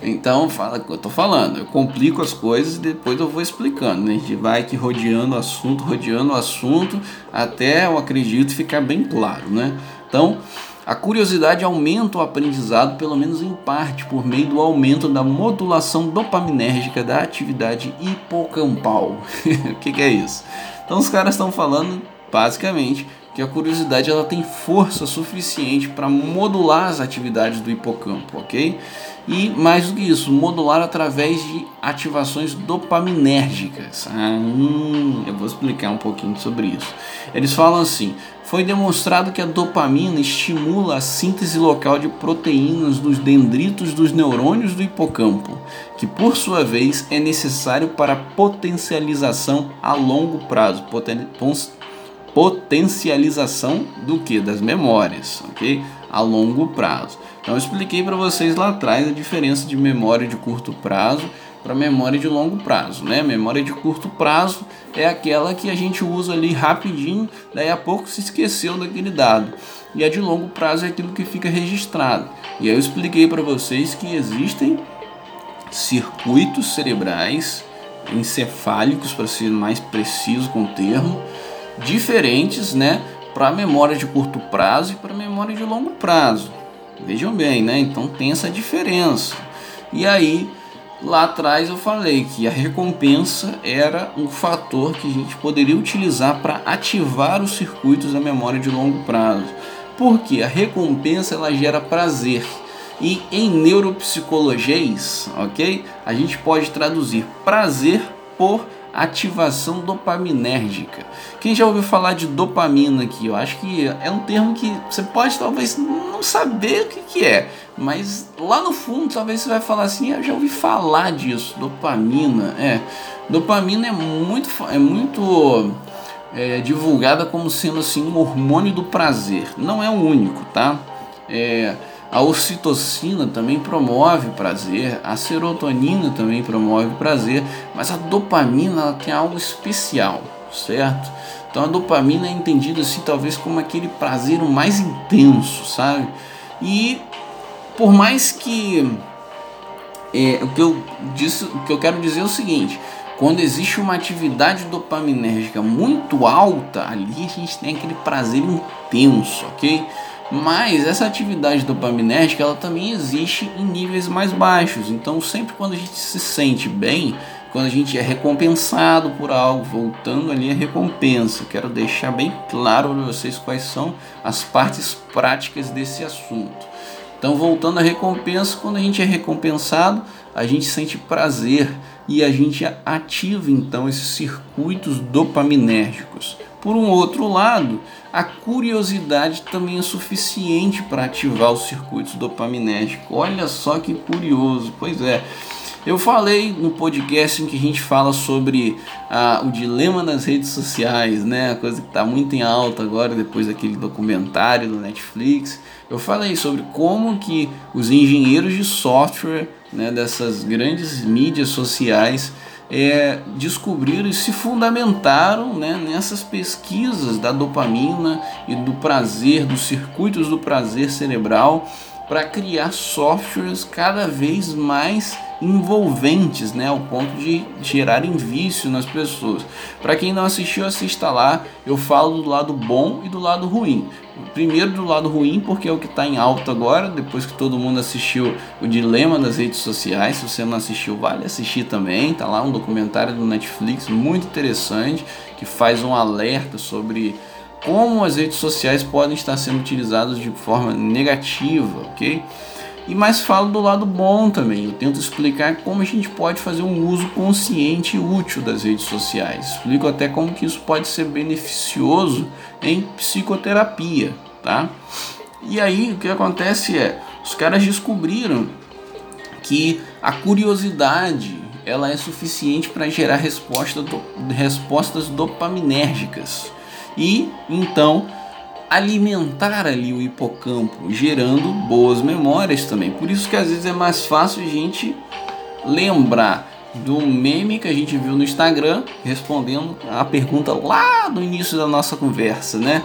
Então, fala que eu tô falando, eu complico as coisas e depois eu vou explicando, né? A gente vai aqui rodeando o assunto, rodeando o assunto, até, eu acredito, ficar bem claro, né? Então, a curiosidade aumenta o aprendizado, pelo menos em parte, por meio do aumento da modulação dopaminérgica da atividade hipocampal. O que que é isso? Então, os caras estão falando, basicamente, que a curiosidade ela tem força suficiente para modular as atividades do hipocampo, ok? E mais do que isso, modular através de ativações dopaminérgicas. Ah, hum, eu vou explicar um pouquinho sobre isso. Eles falam assim: foi demonstrado que a dopamina estimula a síntese local de proteínas dos dendritos dos neurônios do hipocampo, que por sua vez é necessário para a potencialização a longo prazo. Poten- potencialização do que? Das memórias, ok? A longo prazo. Então eu expliquei para vocês lá atrás a diferença de memória de curto prazo para memória de longo prazo, né? Memória de curto prazo é aquela que a gente usa ali rapidinho, daí a pouco se esqueceu daquele dado. E a de longo prazo é aquilo que fica registrado. E aí eu expliquei para vocês que existem circuitos cerebrais, encefálicos, para ser mais preciso com o termo, diferentes, né, para memória de curto prazo e para memória de longo prazo. Vejam bem, né? Então tem essa diferença. E aí, lá atrás eu falei que a recompensa era um fator que a gente poderia utilizar para ativar os circuitos da memória de longo prazo. Porque a recompensa ela gera prazer. E em neuropsicologias, ok? A gente pode traduzir prazer por ativação dopaminérgica. Quem já ouviu falar de dopamina aqui? Eu acho que é um termo que você pode talvez não saber o que que é, mas lá no fundo talvez você vai falar assim: eu já ouvi falar disso, dopamina. É, dopamina é muito, é muito é, divulgada como sendo assim um hormônio do prazer. Não é o único, tá? É, a ocitocina também promove prazer, a serotonina também promove prazer, mas a dopamina ela tem algo especial, certo? Então a dopamina é entendida assim talvez como aquele prazer o mais intenso, sabe? E por mais que é, o que eu disse, o que eu quero dizer é o seguinte: quando existe uma atividade dopaminérgica muito alta, ali a gente tem aquele prazer intenso, ok? Mas essa atividade dopaminérgica ela também existe em níveis mais baixos. Então sempre quando a gente se sente bem, quando a gente é recompensado por algo, voltando ali a recompensa. Quero deixar bem claro para vocês quais são as partes práticas desse assunto. Então, voltando à recompensa, quando a gente é recompensado, a gente sente prazer e a gente ativa então esses circuitos dopaminérgicos. Por um outro lado, a curiosidade também é suficiente para ativar os circuitos dopaminérgicos. Olha só que curioso, pois é. Eu falei no podcast em que a gente fala sobre ah, o dilema nas redes sociais, né? A coisa que está muito em alta agora, depois daquele documentário do Netflix. Eu falei sobre como que os engenheiros de software, né, dessas grandes mídias sociais é, descobriram e se fundamentaram, né, nessas pesquisas da dopamina e do prazer, dos circuitos do prazer cerebral, para criar softwares cada vez mais envolventes, né, ao ponto de gerarem vício nas pessoas. Para quem não assistiu, assista lá. Eu falo do lado bom e do lado ruim. Primeiro do lado ruim, porque é o que está em alta agora, depois que todo mundo assistiu o Dilema das Redes Sociais. Se você não assistiu, vale assistir também. Está lá um documentário do Netflix muito interessante, que faz um alerta sobre como as redes sociais podem estar sendo utilizadas de forma negativa, ok? E mais falo do lado bom também. Eu tento explicar como a gente pode fazer um uso consciente e útil das redes sociais. Explico até como que isso pode ser beneficioso em psicoterapia, tá? E aí o que acontece é, os caras descobriram que a curiosidade ela é suficiente para gerar resposta do, respostas dopaminérgicas. E então alimentar ali o hipocampo, gerando boas memórias também. Por isso que às vezes é mais fácil a gente lembrar do meme que a gente viu no Instagram, respondendo a pergunta lá no início da nossa conversa, né?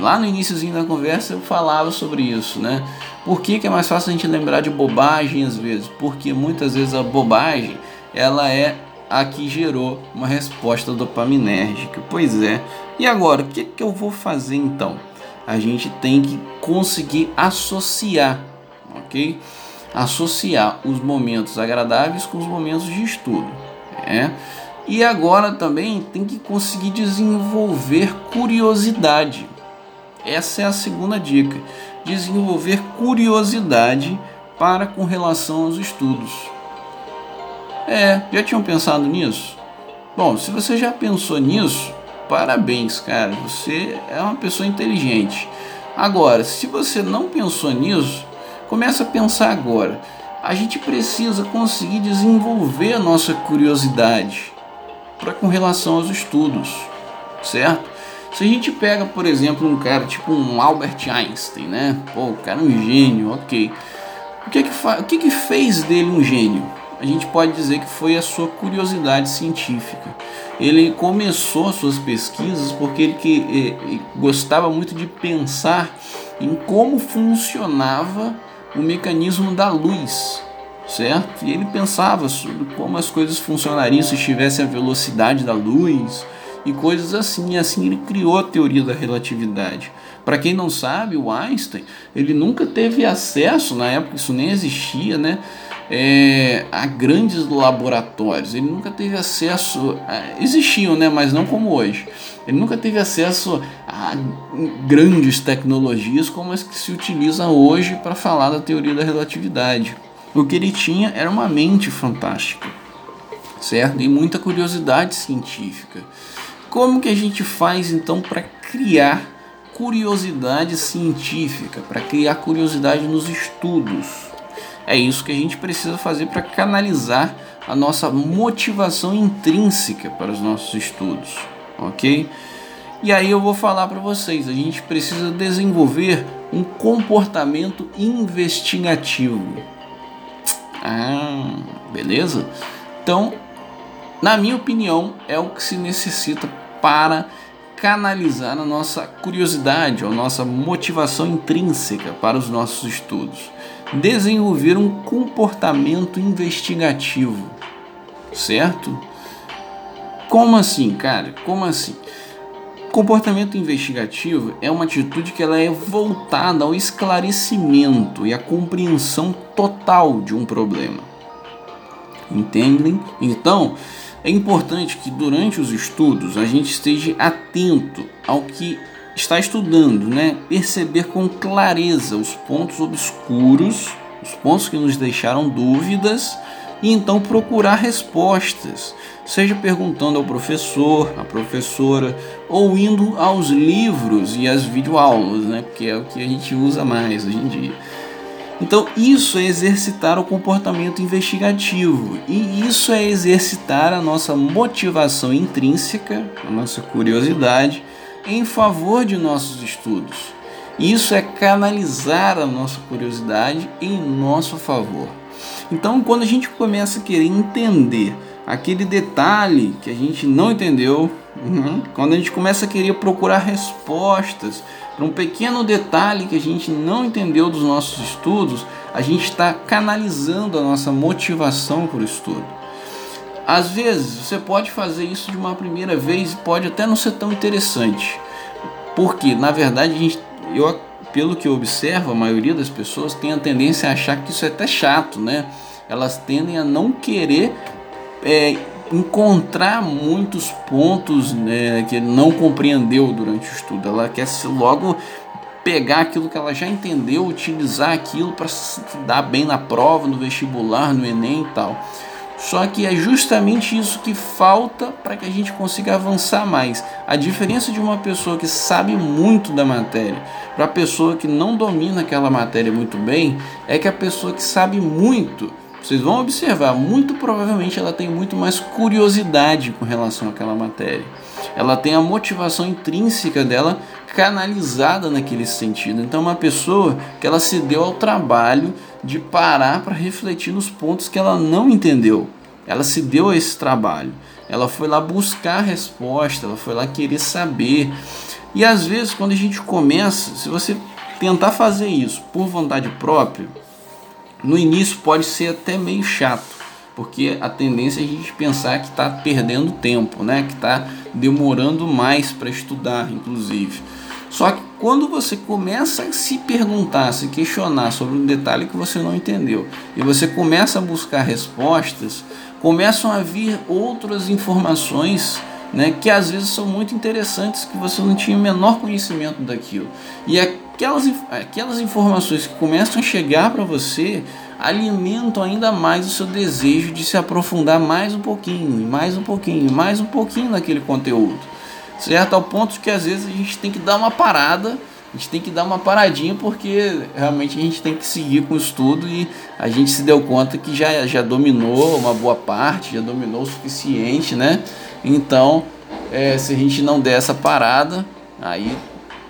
Lá no iniciozinho da conversa eu falava sobre isso, né? Por que que é mais fácil a gente lembrar de bobagem às vezes? Porque muitas vezes a bobagem, ela é a que gerou uma resposta dopaminérgica. Pois é. E agora, o que que eu vou fazer então? A gente tem que conseguir associar, ok? Associar os momentos agradáveis com os momentos de estudo, né? E agora também tem que conseguir desenvolver curiosidade. Essa é a segunda dica. Desenvolver curiosidade para com relação aos estudos. É, já tinham pensado nisso? Bom, se você já pensou nisso, parabéns, cara, você é uma pessoa inteligente. Agora, se você não pensou nisso, começa a pensar agora. A gente precisa conseguir desenvolver a nossa curiosidade para com relação aos estudos, certo? Se a gente pega, por exemplo, um cara tipo um Albert Einstein, né? Pô, o cara é um gênio, ok. O que que, fa- o que que fez dele um gênio? A gente pode dizer que foi a sua curiosidade científica. Ele começou suas pesquisas porque ele, que, ele, ele gostava muito de pensar em como funcionava o mecanismo da luz, certo? E ele pensava sobre como as coisas funcionariam se tivesse a velocidade da luz e coisas assim. E assim ele criou a teoria da relatividade. Para quem não sabe, o Einstein, ele nunca teve acesso, na época isso nem existia, né? É, a grandes laboratórios, ele nunca teve acesso, a, existiam, né, mas não como hoje. Ele nunca teve acesso a grandes tecnologias como as que se utiliza hoje para falar da teoria da relatividade. O que ele tinha era uma mente fantástica, certo? E muita curiosidade científica. Como que a gente faz então para criar curiosidade científica, para criar curiosidade nos estudos? É isso que a gente precisa fazer para canalizar a nossa motivação intrínseca para os nossos estudos, ok? E aí eu vou falar para vocês, a gente precisa desenvolver um comportamento investigativo. Ah, beleza? Então, na minha opinião, é o que se necessita para canalizar a nossa curiosidade, a nossa motivação intrínseca para os nossos estudos. Desenvolver um comportamento investigativo, certo? Como assim, cara? Como assim? Comportamento investigativo é uma atitude que ela é voltada ao esclarecimento e à compreensão total de um problema. Entendem? Então, É importante que durante os estudos a gente esteja atento ao que está estudando, né? Perceber com clareza os pontos obscuros, os pontos que nos deixaram dúvidas, e então procurar respostas, seja perguntando ao professor, à professora, ou indo aos livros e às videoaulas, né? Porque é o que a gente usa mais hoje em dia. Então, isso é exercitar o comportamento investigativo, e isso é exercitar a nossa motivação intrínseca, a nossa curiosidade, em favor de nossos estudos. Isso é canalizar a nossa curiosidade em nosso favor. Então, quando a gente começa a querer entender aquele detalhe que a gente não entendeu, uhum, quando a gente começa a querer procurar respostas para um pequeno detalhe que a gente não entendeu dos nossos estudos, a gente está canalizando a nossa motivação para o estudo. Às vezes, você pode fazer isso de uma primeira vez e pode até não ser tão interessante, porque, na verdade, a gente, eu, pelo que eu observo, a maioria das pessoas tem a tendência a achar que isso é até chato, né? Elas tendem a não querer é, encontrar muitos pontos, né, que não compreendeu durante o estudo. Ela quer se logo pegar aquilo que ela já entendeu, utilizar aquilo para se dar bem na prova, no vestibular, no Enem e tal. Só que é justamente isso que falta para que a gente consiga avançar mais. A diferença de uma pessoa que sabe muito da matéria para a pessoa que não domina aquela matéria muito bem é que a pessoa que sabe muito, vocês vão observar, muito provavelmente ela tem muito mais curiosidade com relação àquela matéria. Ela tem a motivação intrínseca dela canalizada naquele sentido. Então, uma pessoa que ela se deu ao trabalho de parar para refletir nos pontos que ela não entendeu. Ela se deu a esse trabalho. Ela foi lá buscar a resposta, ela foi lá querer saber. E às vezes, quando a gente começa, se você tentar fazer isso por vontade própria, no início pode ser até meio chato, porque a tendência é a gente pensar que está perdendo tempo, né? Que está demorando mais para estudar, inclusive. Só que quando você começa a se perguntar, se questionar sobre um detalhe que você não entendeu, e você começa a buscar respostas, começam a vir outras informações, né, que às vezes são muito interessantes, que você não tinha o menor conhecimento daquilo. E aquelas, aquelas informações que começam a chegar para você alimentam ainda mais o seu desejo de se aprofundar mais um pouquinho, mais um pouquinho, mais um pouquinho naquele conteúdo, certo? Ao ponto que às vezes a gente tem que dar uma parada, a gente tem que dar uma paradinha, porque realmente a gente tem que seguir com o estudo e a gente se deu conta que já, já dominou uma boa parte, já dominou o suficiente, né? Então, é, se a gente não der essa parada, aí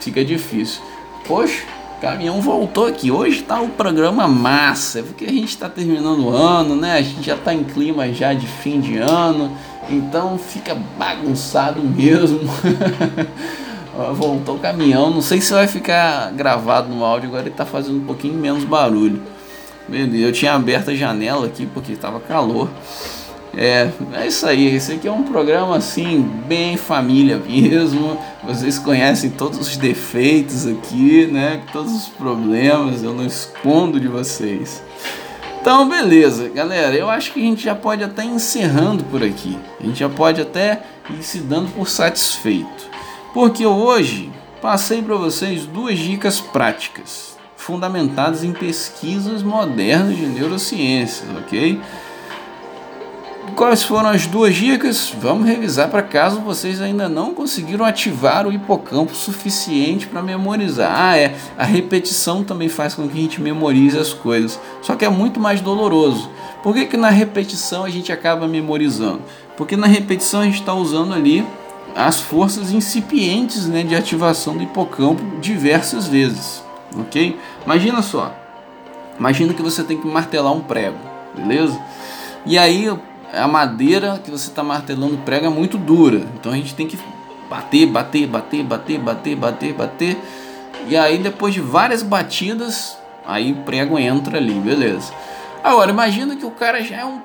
fica difícil. Poxa, caminhão voltou aqui, hoje tá o programa massa, porque a gente tá terminando o ano, né? A gente já tá em clima já de fim de ano, então fica bagunçado mesmo. Voltou o caminhão, não sei se vai ficar gravado no áudio, agora ele tá fazendo um pouquinho menos barulho. Beleza, eu tinha aberto a janela aqui porque tava calor. É, é isso aí, esse aqui é um programa assim, bem família mesmo. Vocês conhecem todos os defeitos aqui, né? Todos os problemas, eu não escondo de vocês. Então, beleza, galera, eu acho que a gente já pode até encerrando por aqui. A gente já pode até ir se dando por satisfeito, porque hoje passei para vocês duas dicas práticas, fundamentadas em pesquisas modernas de neurociências, ok? Quais foram as duas dicas? Vamos revisar para caso vocês ainda não conseguiram ativar o hipocampo suficiente para memorizar. Ah, é, a repetição também faz com que a gente memorize as coisas, só que é muito mais doloroso. Por que que na repetição a gente acaba memorizando? Porque na repetição a gente está usando ali as forças incipientes, né, de ativação do hipocampo diversas vezes, ok? Imagina só, imagina que você tem que martelar um prego, beleza? E aí a madeira que você está martelando o prego é muito dura, então a gente tem que bater, bater, bater, bater, bater, bater, bater, e aí depois de várias batidas, aí o prego entra ali, beleza? Agora imagina que o cara já é um,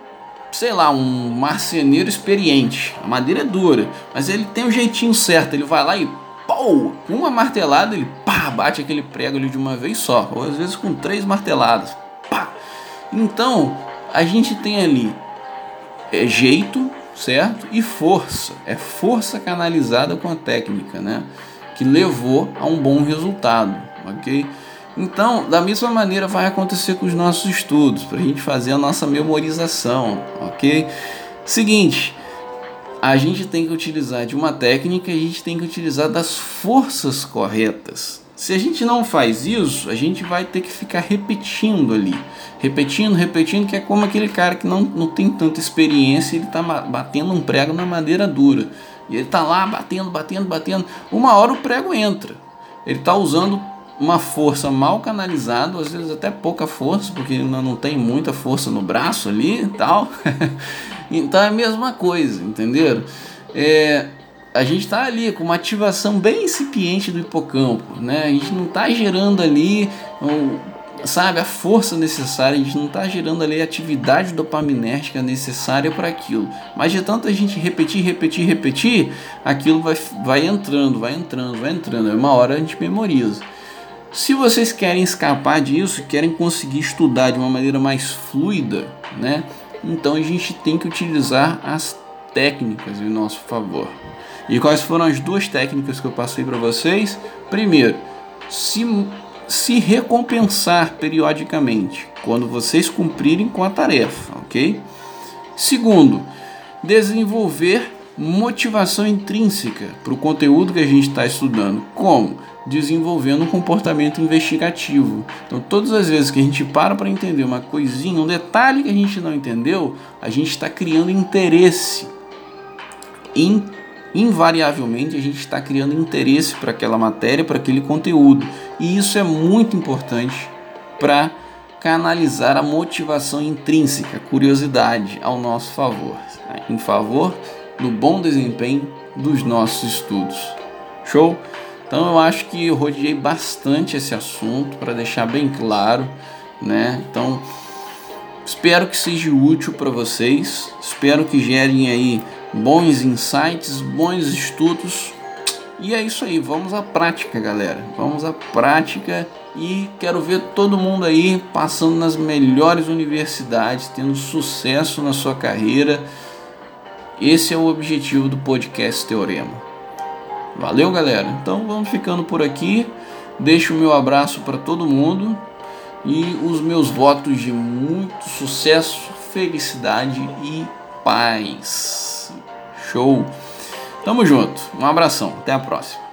sei lá, um marceneiro experiente, a madeira é dura, mas ele tem um jeitinho certo, ele vai lá e pô, com uma martelada ele pá, bate aquele prego ali de uma vez só, ou às vezes com três marteladas, pá. Então a gente tem ali é jeito, certo? E força. É força canalizada com a técnica, né? Que levou a um bom resultado, ok? Então, da mesma maneira vai acontecer com os nossos estudos, para a gente fazer a nossa memorização, ok? Seguinte, a gente tem que utilizar de uma técnica, a gente tem que utilizar das forças corretas. Se a gente não faz isso, a gente vai ter que ficar repetindo ali, repetindo, repetindo, que é como aquele cara que não, não tem tanta experiência, ele está batendo um prego na madeira dura. E ele está lá batendo, batendo, batendo. Uma hora o prego entra. Ele está usando uma força mal canalizada, às vezes até pouca força, porque ele não tem muita força no braço ali e tal. Então é a mesma coisa, entenderam? É, a gente está ali com uma ativação bem incipiente do hipocampo, né? A gente não está gerando ali, sabe, a força necessária, a gente não está gerando ali a atividade dopaminérgica necessária para aquilo. Mas de tanto a gente repetir, repetir, repetir, aquilo vai, vai entrando, vai entrando, vai entrando. Uma hora a gente memoriza. Se vocês querem escapar disso, querem conseguir estudar de uma maneira mais fluida, né? Então a gente tem que utilizar as técnicas em nosso favor. E quais foram as duas técnicas que eu passei para vocês? Primeiro, se... se recompensar periodicamente quando vocês cumprirem com a tarefa, ok? Segundo, desenvolver motivação intrínseca para o conteúdo que a gente está estudando. Como? Desenvolvendo um comportamento investigativo. Então, todas as vezes que a gente para para entender uma coisinha, um detalhe que a gente não entendeu, a gente está criando interesse. In- invariavelmente, a gente está criando interesse para aquela matéria, para aquele conteúdo. E isso é muito importante para canalizar a motivação intrínseca, a curiosidade ao nosso favor, né? Em favor do bom desempenho dos nossos estudos. Show? Então eu acho que eu rodeei bastante esse assunto para deixar bem claro, né? Então espero que seja útil para vocês, espero que gerem aí bons insights, bons estudos. E é isso aí, vamos à prática, galera. Vamos à prática e quero ver todo mundo aí passando nas melhores universidades, tendo sucesso na sua carreira. Esse é o objetivo do podcast Teorema. Valeu, galera. Então vamos ficando por aqui. Deixo o meu abraço para todo mundo e os meus votos de muito sucesso, felicidade e paz. Show! Tamo junto. Um abração. Até a próxima.